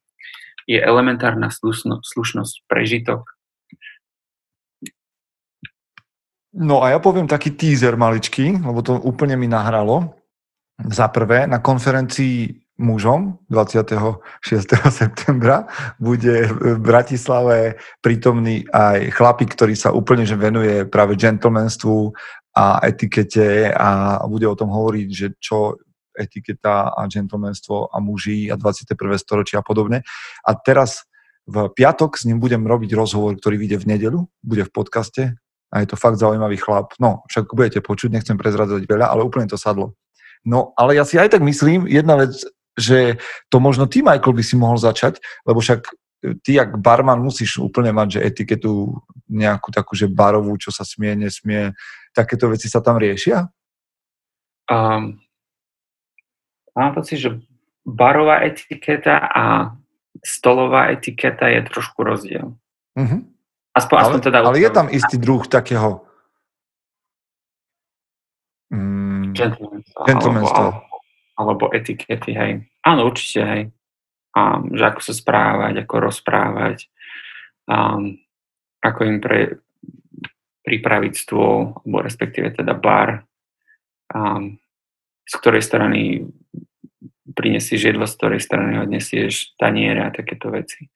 Je elementárna slušno, slušnosť prežitok? No a ja poviem taký teaser maličký, lebo to úplne mi nahralo. Za prvé, na konferencii mužom dvadsiateho šiesteho septembra bude v Bratislave prítomný aj chlapík, ktorý sa úplne že venuje práve gentlemanstvu a etikete a bude o tom hovoriť, že čo etiketa a gentlemanstvo a muži a dvadsiate prvé storočie a podobne. A teraz v piatok s ním budem robiť rozhovor, ktorý vyjde v nedeľu, bude v podcaste a je to fakt zaujímavý chlap. No, však budete počuť, nechcem prezradzať veľa, ale úplne to sadlo. No, ale ja si aj tak myslím, jedna vec, že to možno ty, Michael, by si mohol začať, lebo však ty, jak barman, musíš úplne mať, že etiketu nejakú takú, že barovú, čo sa smie, nesmie, takéto veci sa tam riešia? Um, mám pocit, že barová etiketa a stolová etiketa je trošku rozdiel. Uh-huh. Aspoň, ale, aspoň teda ale je tam istý druh takého... Mm, Gentlemanstvo. Alebo, alebo etikety, hej. Áno, určite, hej. Um, že ako sa správať, ako rozprávať, um, ako im pre, pripraviť stôl, alebo respektíve teda bar, um, z ktorej strany prinesieš jedlo, z ktorej strany odnesieš taniere a takéto veci.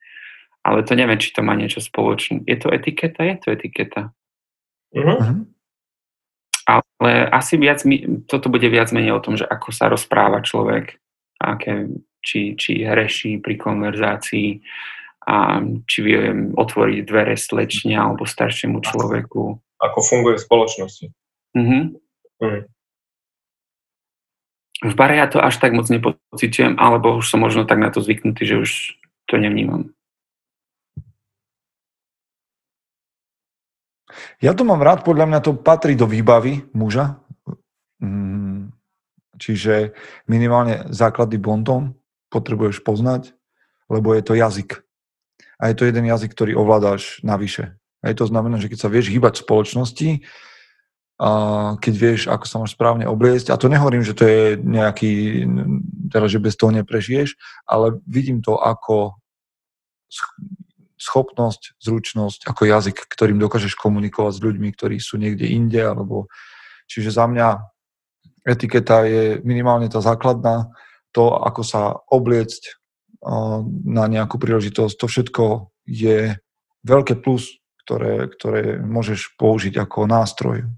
Ale to neviem, či to má niečo spoločné. Je to etiketa? Je to etiketa. Mhm. Ale asi viac, toto bude viac menej o tom, že ako sa rozpráva človek, aké, či, či hreší pri konverzácii, a či viem otvoriť dvere slečne alebo staršiemu človeku. Ako funguje v spoločnosti. Uh-huh. Mm. V bare ja to až tak moc nepocitujem, alebo už som možno tak na to zvyknutý, že už to nevnímam. Ja to mám rád, podľa mňa to patrí do výbavy muža. Čiže minimálne základy bonton potrebuješ poznať, lebo je to jazyk. A je to jeden jazyk, ktorý ovládáš navyše. A to znamená, že keď sa vieš hýbať v spoločnosti, a keď vieš, ako sa máš správne obliecť, a to nehovorím, že to je nejaký, teda, že bez toho neprežiješ, ale vidím to ako schopnosť, zručnosť, ako jazyk, ktorým dokážeš komunikovať s ľuďmi, ktorí sú niekde inde, alebo... Čiže za mňa etiketa je minimálne tá základná, to, ako sa obliecť na nejakú príležitosť, to všetko je veľké plus, ktoré, ktoré môžeš použiť ako nástroj.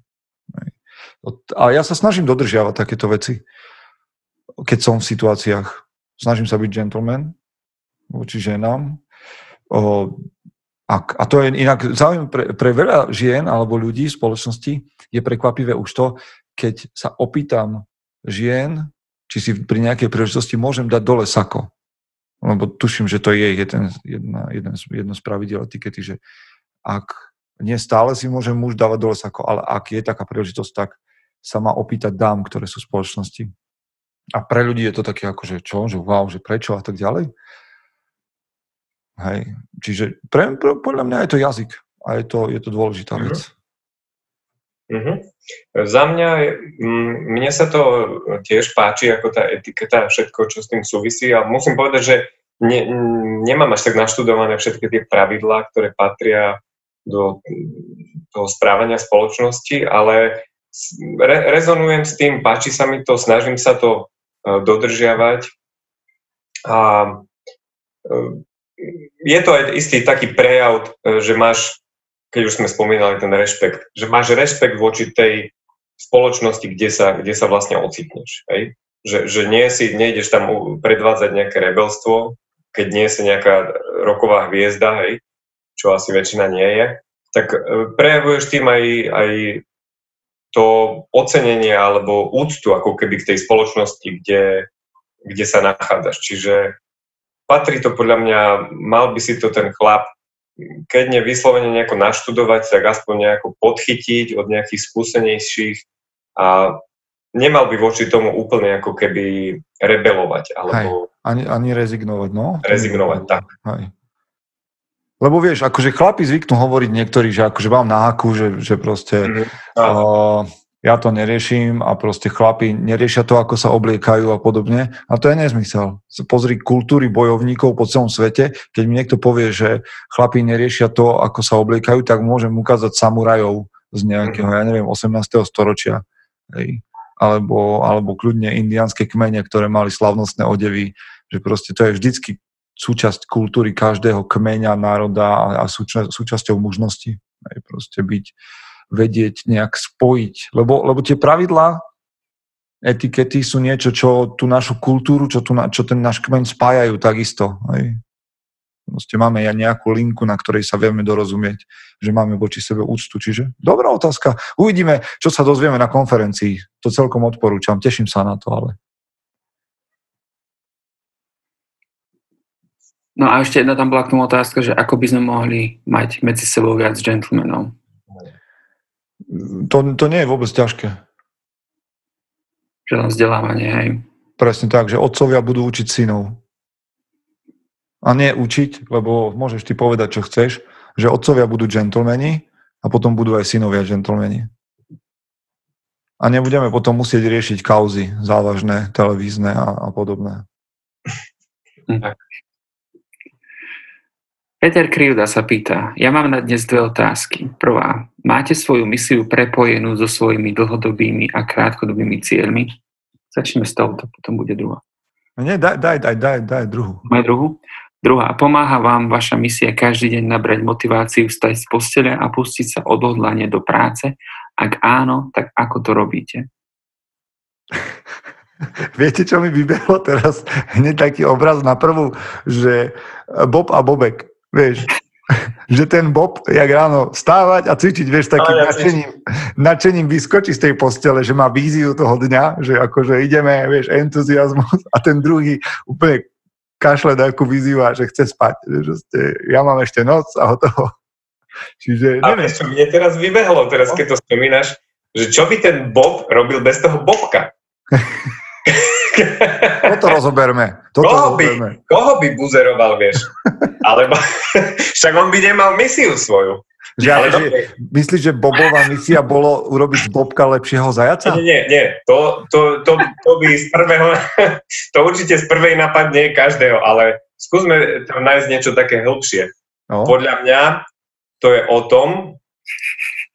A ja sa snažím dodržiavať takéto veci, keď som v situáciách. Snažím sa byť gentleman voči ženám. O, a, a to je inak zaujímavé pre, pre veľa žien alebo ľudí v spoločnosti je prekvapivé už to, keď sa opýtam žien, či si pri nejakej príležitosti môžem dať dole sako. Lebo tuším, že to je jeden, jedna, jeden, jedno z pravidiel etikety, že ak nie stále si môžem muž dávať dole sako, ale ak je taká príležitosť, tak sa má opýtať dám, ktoré sú v spoločnosti. A pre ľudí je to také ako, že čo, že wow, že prečo a tak ďalej. Hej. Čiže pre, pre, podľa mňa je to jazyk a je to, je to dôležitá vec. Mm-hmm. Za mňa, mne sa to tiež páči, ako tá etiketa a všetko, čo s tým súvisí a musím povedať, že ne, nemám až tak naštudované všetky tie pravidlá, ktoré patria do toho správania spoločnosti, ale re, rezonujem s tým, páči sa mi to, snažím sa to dodržiavať a je to aj istý taký prejav, že máš, keď už sme spomínali ten rešpekt, že máš rešpekt voči tej spoločnosti, kde sa, kde sa vlastne ocitneš. Hej? Že, že nie si, nejdeš tam predvádzať nejaké rebelstvo, keď nie je nejaká roková hviezda, hej, čo asi väčšina nie je, tak prejavuješ tým aj, aj to ocenenie alebo úctu ako keby k tej spoločnosti, kde, kde sa nachádzaš. Čiže patrí to podľa mňa, mal by si to ten chlap, keď nie vyslovene nejako naštudovať, tak aspoň nejako podchytiť od nejakých skúsenejších a nemal by voči tomu úplne ako keby rebelovať. Alebo ani, ani rezignovať, no? Rezignovať, tak. Hej. Lebo vieš, akože chlapi zvyknú hovoriť niektorí, že akože mám na haku, že, že proste mm-hmm. uh, ja to neriešim a proste chlapi neriešia to, ako sa obliekajú a podobne. A to je nezmysel. Pozri kultúry bojovníkov po celom svete. Keď mi niekto povie, že chlapi neriešia to, ako sa obliekajú, tak môžem ukázať samurajov z nejakého, mm-hmm. ja neviem, osemnásteho storočia. Hej. Alebo, alebo kľudne indiánske kmene, ktoré mali slavnostné odevy. Že proste to je vždycky súčasť kultúry každého kmeňa, národa a súča- súčasťou mužnosti. Aj proste byť, vedieť, nejak spojiť. Lebo, lebo tie pravidlá, etikety sú niečo, čo tú našu kultúru, čo, tu na, čo ten náš kmeň spájajú takisto. Aj. Proste máme ja nejakú linku, na ktorej sa vieme dorozumieť, že máme voči sebe úctu. Čiže dobrá otázka. Uvidíme, čo sa dozvieme na konferencii. To celkom odporúčam. Teším sa na to, ale... No a ešte jedna tam bola k tomu otázka, že ako by sme mohli mať medzi sebou viac gentlemanov. To, to nie je vôbec ťažké. Že len vzdelávanie, hej. Presne tak, že otcovia budú učiť synov. A nie učiť, lebo môžeš ty povedať, čo chceš, že otcovia budú gentlemani a potom budú aj synovia gentlemani. A nebudeme potom musieť riešiť kauzy závažné, televízne a, a podobné. Tak. Peter Krivda sa pýta, ja mám na dnes dve otázky. Prvá, máte svoju misiu prepojenú so svojimi dlhodobými a krátkodobými cieľmi? Začneme s touto, potom bude druhá. Nie, daj, daj, daj, daj, daj druhú. Má druhú? Druhá, pomáha vám vaša misia každý deň nabrať motiváciu, vstať z postele a pustiť sa odhodlanie do práce? Ak áno, tak ako to robíte? Viete, čo mi vybehlo teraz? Hneď taký obraz na prvú, že Bob a Bobek. Vieš, že ten Bob, jak ráno stávať a cvičiť, vieš, takým ja nadšením, nadšením vyskočí z tej postele, že má víziu toho dňa, že akože ideme, vieš, entuziasmus a ten druhý úplne kašle na akú víziu a že chce spať. Že ste, ja mám ešte noc a hotovo. Čiže, a vieš, čo mne teraz vybehlo, teraz keď to spomínaš, že čo by ten Bob robil bez toho Bobka? Toto rozoberme. Toto koho, rozoberme. By, koho by buzeroval, vieš? Alebo však on by nemal misiu svoju. Že, ale že, myslíš, že Bobová misia bolo urobiť z Bobka lepšieho zajaca? Nie, nie, nie. To, to, to, to by z prvého, to určite z prvej napadne každého, ale skúsme tam nájsť niečo také hĺbšie. No. Podľa mňa to je o tom,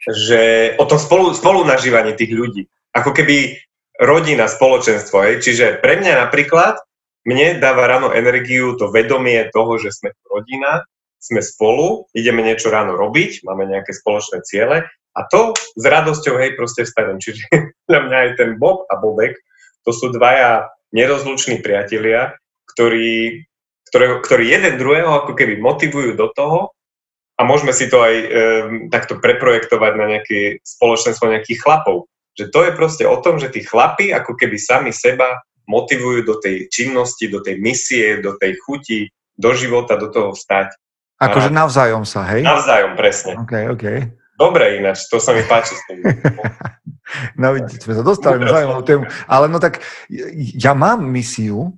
že o tom spolu, spolunažívaní tých ľudí. Ako keby rodina, spoločenstvo, hej. Čiže pre mňa napríklad, mne dáva ráno energiu to vedomie toho, že sme rodina, sme spolu, ideme niečo ráno robiť, máme nejaké spoločné ciele a to s radosťou, hej, proste vstanem. Čiže na mňa aj ten Bob a Bobek, to sú dvaja nerozluční priatelia, ktorí, ktorého, ktorí jeden druhého ako keby motivujú do toho a môžeme si to aj e, takto preprojektovať na nejaké spoločenstvo nejakých chlapov. Že to je proste o tom, že tí chlapi ako keby sami seba motivujú do tej činnosti, do tej misie, do tej chuti, do života, do toho vstať. Akože navzájom sa, hej? Navzájom, presne. Okay, okay. Dobre ináč, to sa mi páči. No vidíte, sme sa dostali na zaujímavú tému. Ale no tak, ja mám misiu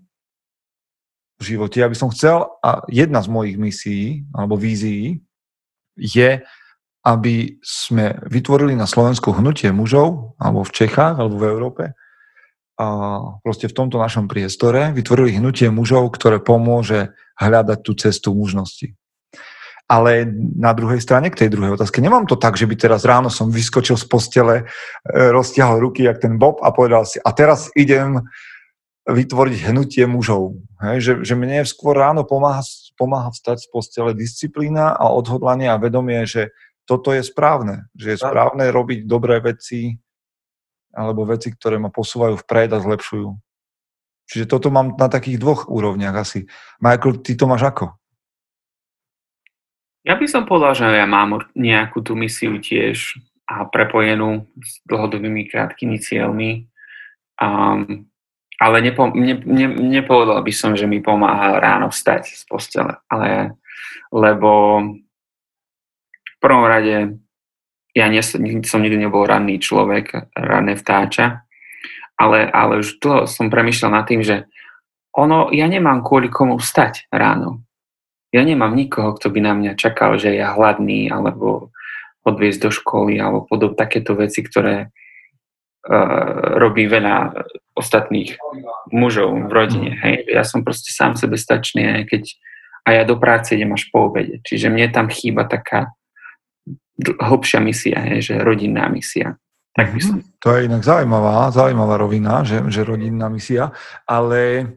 v živote, ja by som chcel, a jedna z mojich misií, alebo vízií, je... aby sme vytvorili na Slovensku hnutie mužov, alebo v Čechách, alebo v Európe, a proste v tomto našom priestore vytvorili hnutie mužov, ktoré pomôže hľadať tú cestu mužnosti. Ale na druhej strane, k tej druhej otázke, nemám to tak, že by teraz ráno som vyskočil z postele, roztiahol ruky, jak ten Bob, a povedal si, a teraz idem vytvoriť hnutie mužov. Hej, že, že mne skôr ráno pomáha, pomáha vstať z postele disciplína a odhodlanie a vedomie, že toto je správne, že je správne robiť dobré veci alebo veci, ktoré ma posúvajú vpred a zlepšujú. Čiže toto mám na takých dvoch úrovniach asi. Michael, ty to máš ako? Ja by som povedal, že ja mám nejakú tú misiu tiež a prepojenú s dlhodobými krátkými cieľmi. Um, ale nepo, ne, ne, nepovedal by som, že mi pomáha ráno vstať z postele. Ale, lebo v prvom rade ja nie, som nikdy nebol ranný človek, ranné vtáča. Ale, ale už dlho som premýšľal nad tým, že ono, ja nemám kvôli komu vstať ráno. Ja nemám nikoho, kto by na mňa čakal, že ja hladný, alebo odviezť do školy, alebo podob takéto veci, ktoré Uh, robí veľa ostatných mužov v rodine. Hej. Ja som proste sám sebestačný, keď a ja do práce idem až po obede. Čiže mne tam chýba taká hlbšia misia, hej, že rodinná misia. Tak by som... To je inak zaujímavá, zaujímavá rovina, že, že rodinná misia, ale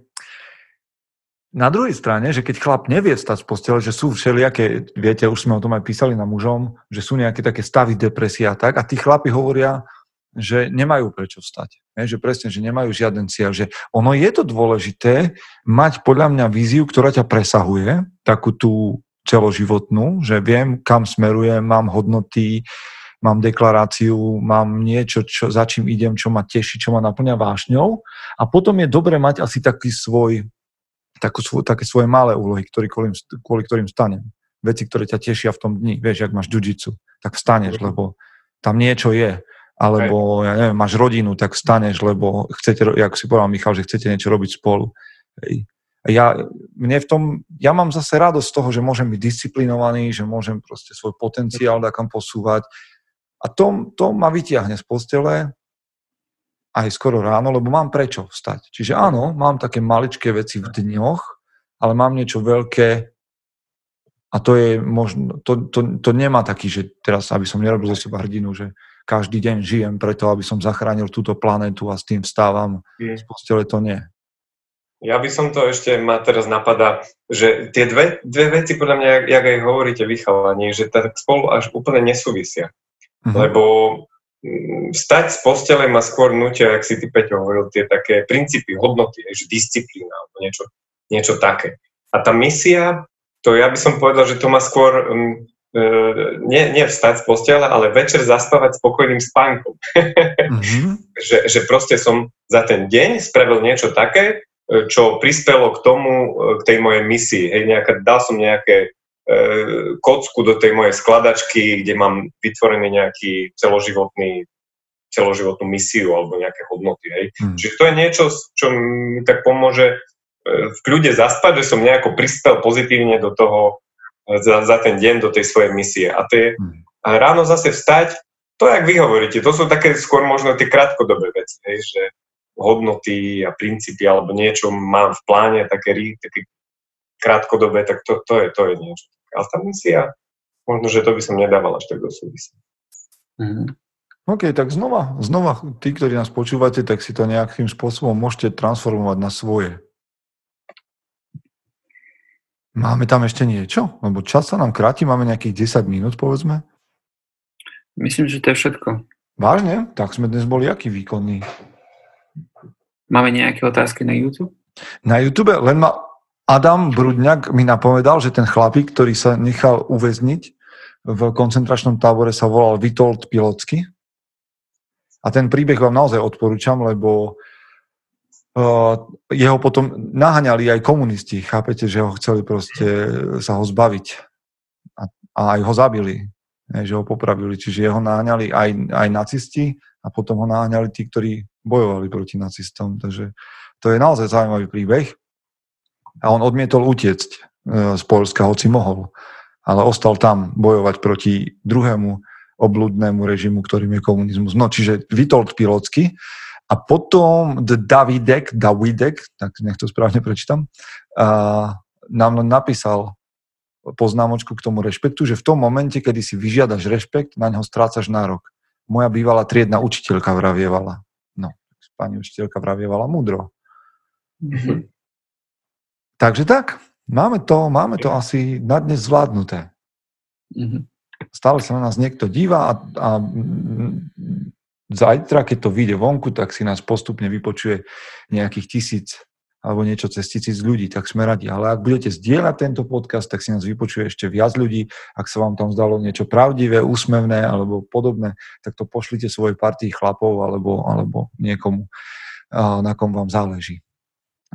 na druhej strane, že keď chlap nevie stať z postele, že sú všelijaké, viete, už sme o tom aj písali na mužom, že sú nejaké také stavy depresia a tak, a tí chlapi hovoria, že nemajú prečo vstať. Je, že presne, že nemajú žiaden cieľ. Že ono je to dôležité mať podľa mňa víziu, ktorá ťa presahuje, takú tú celoživotnú, že viem, kam smerujem, mám hodnoty, mám deklaráciu, mám niečo, čo, za čím idem, čo ma teší, čo ma naplňa vášňou. A potom je dobre mať asi taký svoj, takú, také svoje malé úlohy, ktorý, kvôli, kvôli ktorým stanem. Veci, ktoré ťa tešia v tom dni. Vieš, ak máš jiu-jitsu, tak vstaneš, lebo tam niečo je. Alebo, ja neviem, máš rodinu, tak vstaneš, lebo chcete, jak si povedal Michal, že chcete niečo robiť spolu. Ja, mne v tom, ja mám zase radosť z toho, že môžem byť disciplinovaný, že môžem proste svoj potenciál takam posúvať. A to, to ma vytiahne z postele aj skoro ráno, lebo mám prečo vstať. Čiže áno, mám také maličké veci v dňoch, ale mám niečo veľké. A to je možno, to, to, to nemá taký, že teraz, aby som nerobil zo seba hrdinu, že každý deň žijem preto, aby som zachránil túto planetu a s tým vstávam. Mm. Z postele to nie. Ja by som to ešte, ma teraz napadá, že tie dve, dve veci, podľa mňa, jak, jak aj hovoríte, vychalanie, že tak spolu až úplne nesúvisia. Mm-hmm. Lebo vstať z postele ma skôr nutia, jak si ty, Peťo, hovoril, tie také princípy, hodnoty, že disciplína, alebo niečo, niečo také. A tá misia, to ja by som povedal, že to má skôr um, uh, nie, nie vstať z postele, ale večer zaspávať spokojným spánkom. Mm-hmm. že, že proste som za ten deň spravil niečo také, čo prispelo k tomu, k tej mojej misii. Hej, nejaká, dal som nejaké uh, kocku do tej mojej skladačky, kde mám vytvorený nejaký celoživotný, celoživotnú misiu alebo nejaké hodnoty. Hej. Mm. Čiže to je niečo, čo mi tak pomôže v kľude zaspať, že som nejako prispel pozitívne do toho, za, za ten deň, do tej svojej misie. A, tie, a ráno zase vstať, to, jak vy hovoríte, to sú také skôr možno tie krátkodobé veci, hej, že hodnoty a princípy, alebo niečo mám v pláne, také, také krátkodobé, tak to, to, je, to je niečo. Ale tá misia, možno, že to by som nedával až tak do súvisí. Mhm. OK, tak znova, znova, tí, ktorí nás počúvate, tak si to nejakým spôsobom môžete transformovať na svoje. Máme tam ešte niečo? Lebo čas sa nám kráti, máme nejakých desať minút, povedzme. Myslím, že to je všetko. Vážne? Tak sme dnes boli aký výkonný. Máme nejaké otázky na YouTube? Na YouTube? Len ma Adam Brudňák mi napovedal, že ten chlapík, ktorý sa nechal uväzniť v koncentračnom tábore, sa volal Witold Pilecki. A ten príbeh vám naozaj odporúčam, lebo jeho potom naháňali aj komunisti, chápete, že ho chceli proste sa ho zbaviť a, a aj ho zabili, že ho popravili, čiže jeho naháňali aj, aj nacisti a potom ho naháňali tí, ktorí bojovali proti nacistom, takže to je naozaj zaujímavý príbeh a on odmietol utiecť z Poľska, hoci mohol, ale ostal tam bojovať proti druhému obludnému režimu, ktorým je komunizmus. No čiže Witold Pilecki. A potom Davidek, Davidek, tak nech to správne prečítam, uh, nám napísal poznámočku k tomu rešpektu, že v tom momente, kedy si vyžiadaš rešpekt, na ňo strácaš nárok. Moja bývalá triedna učiteľka vravievala. No, pani učiteľka vravievala múdro. Mhm. Takže tak, máme to, máme to asi na dnes zvládnuté. Mhm. Stále sa na nás niekto díva a... a zajtra, keď to vyjde vonku, tak si nás postupne vypočuje nejakých tisíc alebo niečo cez tisíc ľudí, tak sme radi. Ale ak budete zdieľať tento podcast, tak si nás vypočuje ešte viac ľudí. Ak sa vám tam zdalo niečo pravdivé, úsmevné alebo podobné, tak to pošlite svojej partii chlapov alebo, alebo niekomu, na kom vám záleží.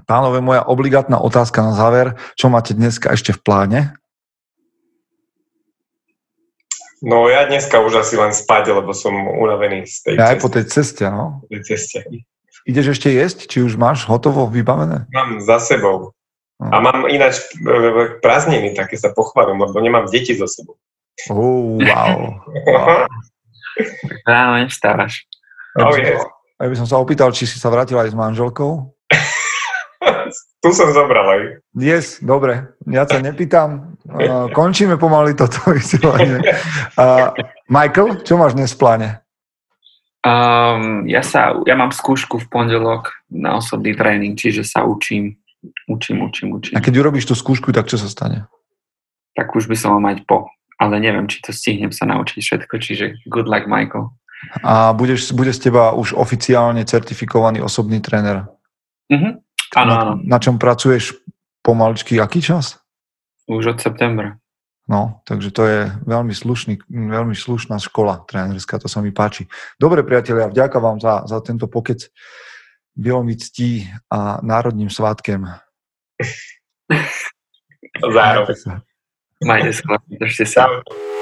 Pánové, moja obligátna otázka na záver. Čo máte dneska ešte v pláne? No ja dneska už asi len spať, lebo som unavený z tej ja cesty. Aj po tej ceste, no? Po tej ceste. Ideš ešte jesť? Či už máš hotovo vybavené? Mám za sebou. A mám ináč prázdniny, také sa pochválim, lebo nemám deti za sebou. Oh, wow. wow. Ráno nevstávaš. Ja by, oh, yes. ja by som sa opýtal, či si sa vrátila aj s manželkou? Tu som zobral aj. Yes, dobre. Ja sa nepýtam. Končíme pomaly toto vysielanie. Uh, Michael, čo máš dnes v pláne? Um, ja, sa, ja mám skúšku v pondelok na osobný tréning, čiže sa učím, učím, učím, učím. A keď urobíš tú skúšku, tak čo sa stane? Tak už by som mal mať po, ale neviem, či to stihnem sa naučiť všetko, čiže good luck, Michael. A budeš, bude z teba už oficiálne certifikovaný osobný tréner? Mhm, áno, áno. Na, na čom pracuješ pomaličky, aký čas? Už od septembra. No, takže to je veľmi slušný, veľmi slušná škola trénerská, to sa mi páči. Dobre, priatelia, vďaka vám za, za tento pokec. Bylo mi ctí a národným svátkem. Zároveň. Majte sa. Majte sa. Držte sa.